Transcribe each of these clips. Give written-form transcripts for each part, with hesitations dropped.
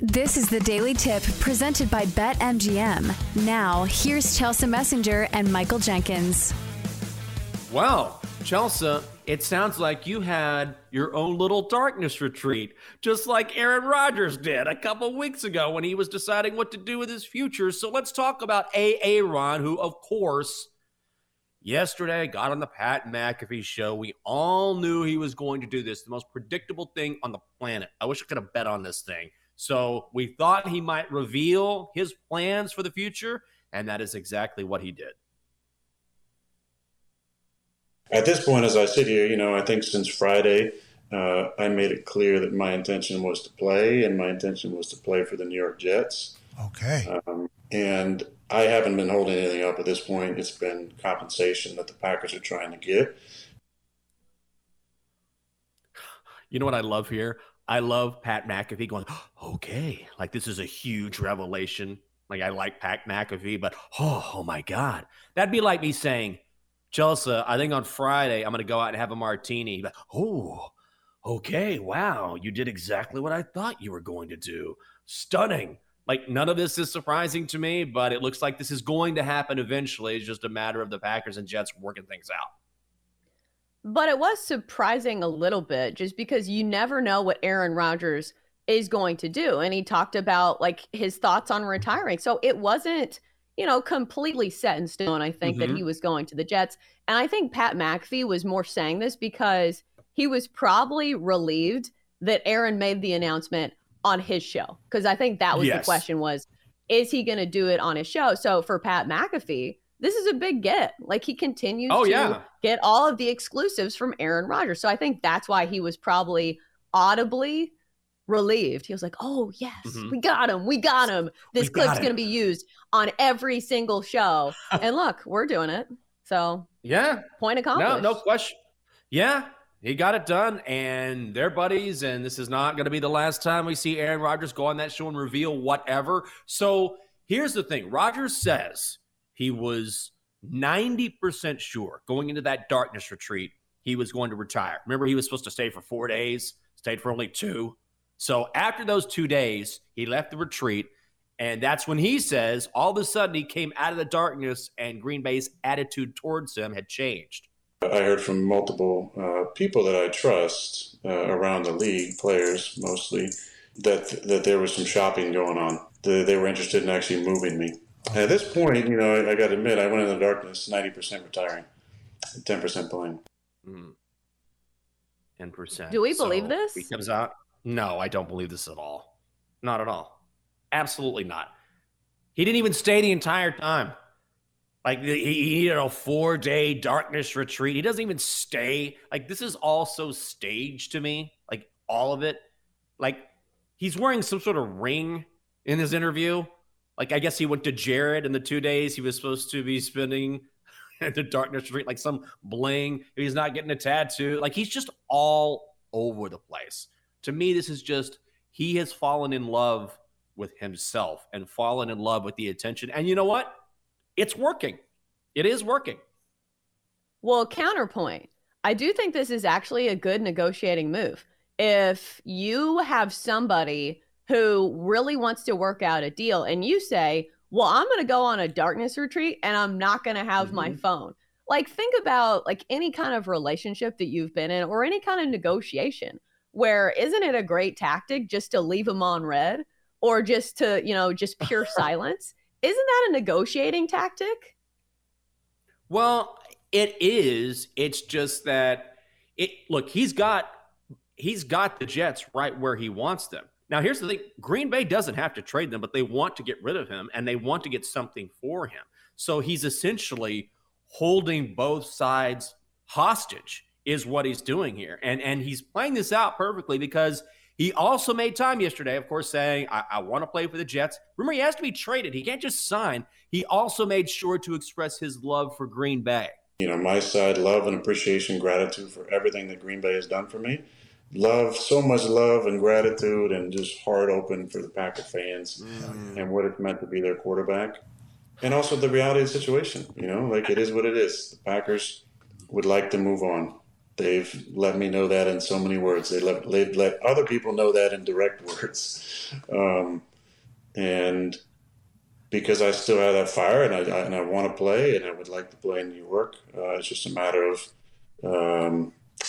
This is the Daily Tip presented by BetMGM. Now, here's Chelsea Messenger and Michael Jenkins. Wow, Chelsea, it sounds like you had your own little darkness retreat, just like Aaron Rodgers did a couple weeks ago when he was deciding what to do with his future. So let's talk about Aaron, who, of course, yesterday got on the Pat McAfee show. We all knew he was going to do this, the most predictable thing on the planet. I wish I could have bet on this thing. So we thought he might reveal his plans for the future, and that is exactly what he did. At this point, as I sit here, I think since Friday, I made it clear that my intention was to play, and my intention was to play for the New York Jets. Okay. And I haven't been holding anything up at this point. It's been compensation that the Packers are trying to get. You know what I love here? I love Pat McAfee going, okay, like this is a huge revelation. Like I like Pat McAfee, but oh my God. That'd be like me saying, Chelsea, I think on Friday I'm going to go out and have a martini. But, oh, okay, wow, you did exactly what I thought you were going to do. Stunning. Like none of this is surprising to me, but it looks like this is going to happen eventually. It's just a matter of the Packers and Jets working things out. But it was surprising a little bit just because you never know what Aaron Rodgers is going to do. And he talked about like his thoughts on retiring. So it wasn't, completely set in stone, I think, that he was going to the Jets. And I think Pat McAfee was more saying this because he was probably relieved that Aaron made the announcement on his show. Because I think that was the question was, is he going to do it on his show? So for Pat McAfee, this is a big get. Like he continues to get all of the exclusives from Aaron Rodgers. So I think that's why he was probably audibly relieved. He was like, oh, yes, we got him. We got him. This clip's going to be used on every single show. And look, we're doing it. So point accomplished. No question. Yeah, he got it done. And they're buddies. And this is not going to be the last time we see Aaron Rodgers go on that show and reveal whatever. So here's the thing. Rodgers says he was 90% sure going into that darkness retreat he was going to retire. Remember, he was supposed to stay for 4 days, stayed for only 2. So after those 2 days, he left the retreat, and that's when he says all of a sudden he came out of the darkness and Green Bay's attitude towards him had changed. I heard from multiple people that I trust around the league, players mostly, that there was some shopping going on. They were interested in actually moving me. At this point, I got to admit, I went in the darkness, 90% retiring, 10% playing. 10%. Do we believe this? He comes out. No, I don't believe this at all. Not at all. Absolutely not. He didn't even stay the entire time. Like, he did a 4-day darkness retreat. He doesn't even stay. Like, this is all so staged to me. Like, all of it. Like, he's wearing some sort of ring in his interview. Like, I guess he went to Jared in the 2 days he was supposed to be spending at the darkness retreat, like some bling. He's not getting a tattoo. Like, he's just all over the place. To me, this is just, he has fallen in love with himself and fallen in love with the attention. And you know what? It's working. It is working. Well, counterpoint. I do think this is actually a good negotiating move. If you have somebody who really wants to work out a deal, and you say, well, I'm going to go on a darkness retreat and I'm not going to have my phone. Like, think about like any kind of relationship that you've been in or any kind of negotiation where isn't it a great tactic just to leave them on red or just to, just pure silence? Isn't that a negotiating tactic? Well, it is. It's just that look, he's got the Jets right where he wants them. Now, here's the thing. Green Bay doesn't have to trade them, but they want to get rid of him, and they want to get something for him. So he's essentially holding both sides hostage is what he's doing here. And he's playing this out perfectly because He also made time yesterday, of course, saying, I want to play for the Jets. Remember, he has to be traded. He can't just sign. He also made sure to express his love for Green Bay. You know, my side, love and appreciation, gratitude for everything that Green Bay has done for me. Love, so much love and gratitude, and just heart open for the Packer fans and what it's meant to be their quarterback. And also the reality of the situation, you know, like it is what it is. The Packers would like to move on. They've let me know that in so many words. They've let other people know that in direct words. And because I still have that fire and I want to play, and I would like to play in New York, it's just a matter of,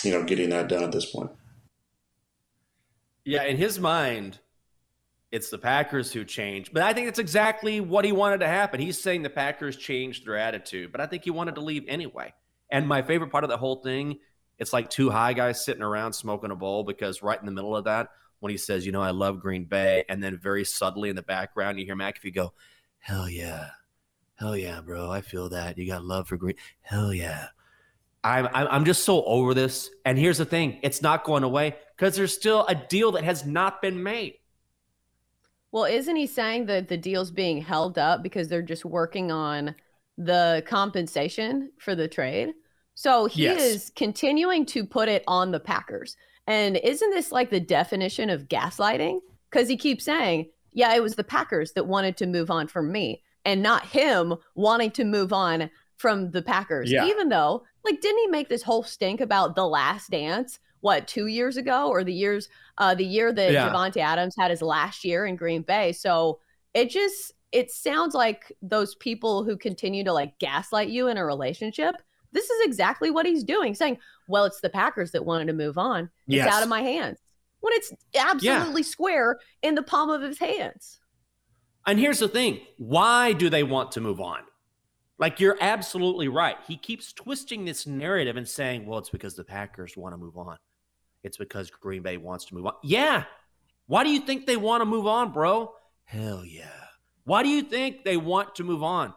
you know, getting that done at this point. Yeah, in his mind, it's the Packers who changed. But I think that's exactly what he wanted to happen. He's saying the Packers changed their attitude, but I think he wanted to leave anyway. And my favorite part of the whole thing, it's like two high guys sitting around smoking a bowl, because right in the middle of that, when he says, you know, I love Green Bay, and then very subtly in the background, you hear McAfee go, hell yeah, bro, I feel that. You got love for Green, hell yeah. I'm just so over this. And here's the thing, it's not going away because there's still a deal that has not been made. Well, isn't he saying that the deal's being held up because they're just working on the compensation for the trade? So he is continuing to put it on the Packers. And isn't this like the definition of gaslighting? Because he keeps saying, yeah, it was the Packers that wanted to move on from me and not him wanting to move on from the Packers. Yeah. Even though, like, didn't he make this whole stink about The Last Dance, what, 2 years ago? Or the year that Davante Adams had his last year in Green Bay. So it sounds like those people who continue to, like, gaslight you in a relationship, this is exactly what he's doing, saying, well, it's the Packers that wanted to move on. It's out of my hands. When it's absolutely square in the palm of his hands. And here's the thing. Why do they want to move on? Like, you're absolutely right. He keeps twisting this narrative and saying, well, it's because the Packers want to move on. It's because Green Bay wants to move on. Yeah. Why do you think they want to move on, bro? Hell yeah. Why do you think they want to move on?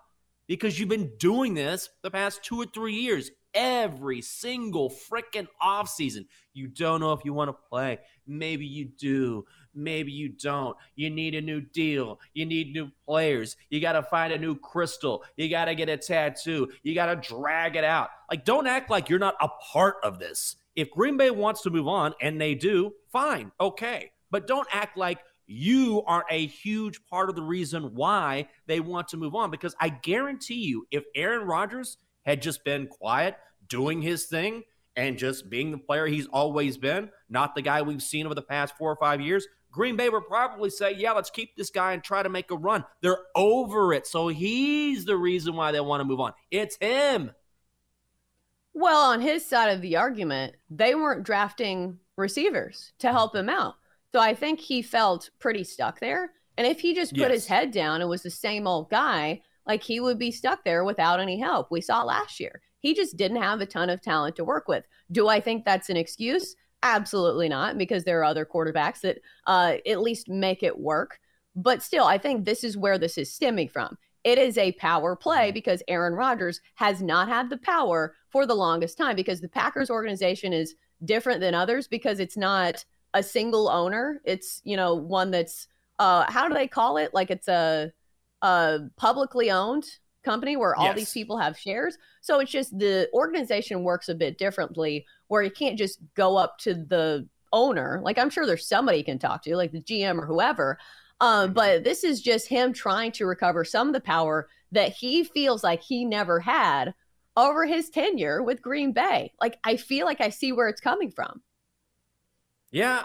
Because you've been doing this the past 2 or 3 years, every single freaking offseason. You don't know if you want to play. Maybe you do. Maybe you don't. You need a new deal. You need new players. You got to find a new crystal. You got to get a tattoo. You got to drag it out. Like, don't act like you're not a part of this. If Green Bay wants to move on, and they do, fine, okay. But don't act like you are a huge part of the reason why they want to move on, because I guarantee you, if Aaron Rodgers had just been quiet, doing his thing, and just being the player he's always been, not the guy we've seen over the past 4 or 5 years, Green Bay would probably say, yeah, let's keep this guy and try to make a run. They're over it. So he's the reason why they want to move on. It's him. Well, on his side of the argument, they weren't drafting receivers to help him out. So I think he felt pretty stuck there. And if he just put his head down and was the same old guy, like, he would be stuck there without any help. We saw last year. He just didn't have a ton of talent to work with. Do I think that's an excuse? Absolutely not, because there are other quarterbacks that at least make it work. But still, I think this is where this is stemming from. It is a power play because Aaron Rodgers has not had the power for the longest time, because the Packers organization is different than others because it's not a single owner. It's, you know, one that's, how do they call it? Like, it's a publicly owned company where all these people have shares. So it's just the organization works a bit differently, where you can't just go up to the owner. Like, I'm sure there's somebody you can talk to, like the GM or whoever. But this is just him trying to recover some of the power that he feels like he never had over his tenure with Green Bay. Like, I feel like I see where it's coming from. Yeah,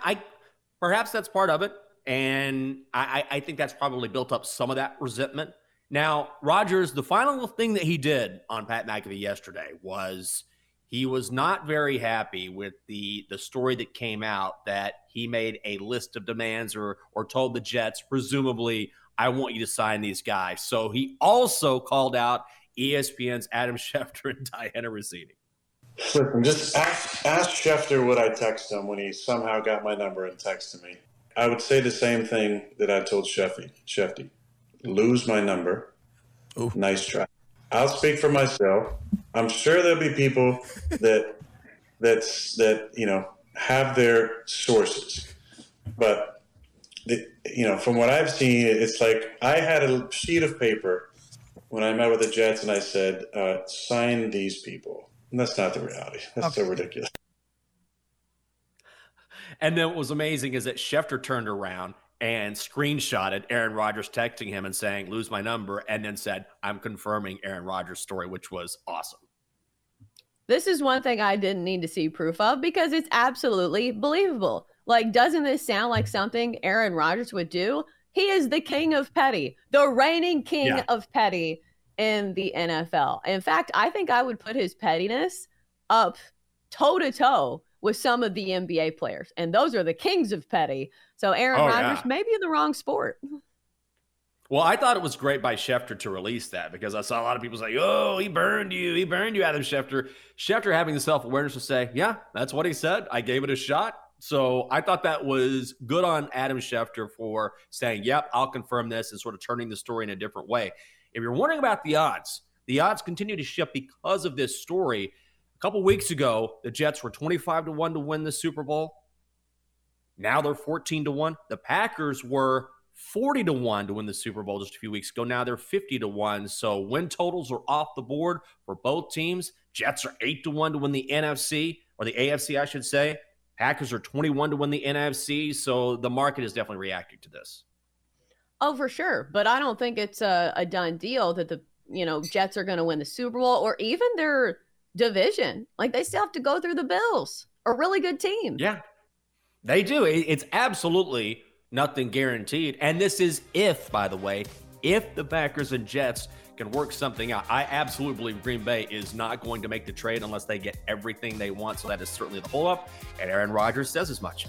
perhaps that's part of it, and I think that's probably built up some of that resentment. Now, Rodgers, the final thing that he did on Pat McAfee yesterday was he was not very happy with the story that came out that he made a list of demands or told the Jets, presumably, I want you to sign these guys. So he also called out ESPN's Adam Schefter and Diana Rossini. Listen, just ask Schefter what I text him when he somehow got my number and texted me. I would say the same thing that I told Shefty. Lose my number. Ooh. Nice try. I'll speak for myself. I'm sure there'll be people that you know, have their sources. But, from what I've seen, it's like I had a sheet of paper when I met with the Jets and I said, sign these people. And that's not the reality. That's so ridiculous. And then what was amazing is that Schefter turned around and screenshotted Aaron Rodgers texting him and saying, lose my number, and then said, I'm confirming Aaron Rodgers' story, which was awesome. This is one thing I didn't need to see proof of because it's absolutely believable. Like, doesn't this sound like something Aaron Rodgers would do? He is the king of petty, the reigning king of petty in the NFL. In fact, I think I would put his pettiness up toe-to-toe with some of the NBA players. And those are the kings of petty. So Aaron Rodgers may be in the wrong sport. Well, I thought it was great by Schefter to release that because I saw a lot of people say, oh, he burned you, Adam Schefter. Schefter having the self-awareness to say, yeah, that's what he said. I gave it a shot. So I thought that was good on Adam Schefter for saying, yep, I'll confirm this and sort of turning the story in a different way. If you're wondering about the odds continue to shift because of this story. A couple weeks ago, the Jets were 25-1 to win the Super Bowl. Now they're 14-1. The Packers were 40-1 to win the Super Bowl just a few weeks ago. Now they're 50-1. So win totals are off the board for both teams. Jets are 8-1 to win the NFC, or the AFC, I should say. Packers are 21 to win the NFC. So the market is definitely reacting to this. Oh, for sure. But I don't think it's a done deal that the Jets are going to win the Super Bowl or even their division. Like, they still have to go through the Bills, a really good team. Yeah, they do. It's absolutely nothing guaranteed. And this is if, by the way, if the Packers and Jets can work something out. I absolutely believe Green Bay is not going to make the trade unless they get everything they want. So that is certainly the holdup. And Aaron Rodgers says as much.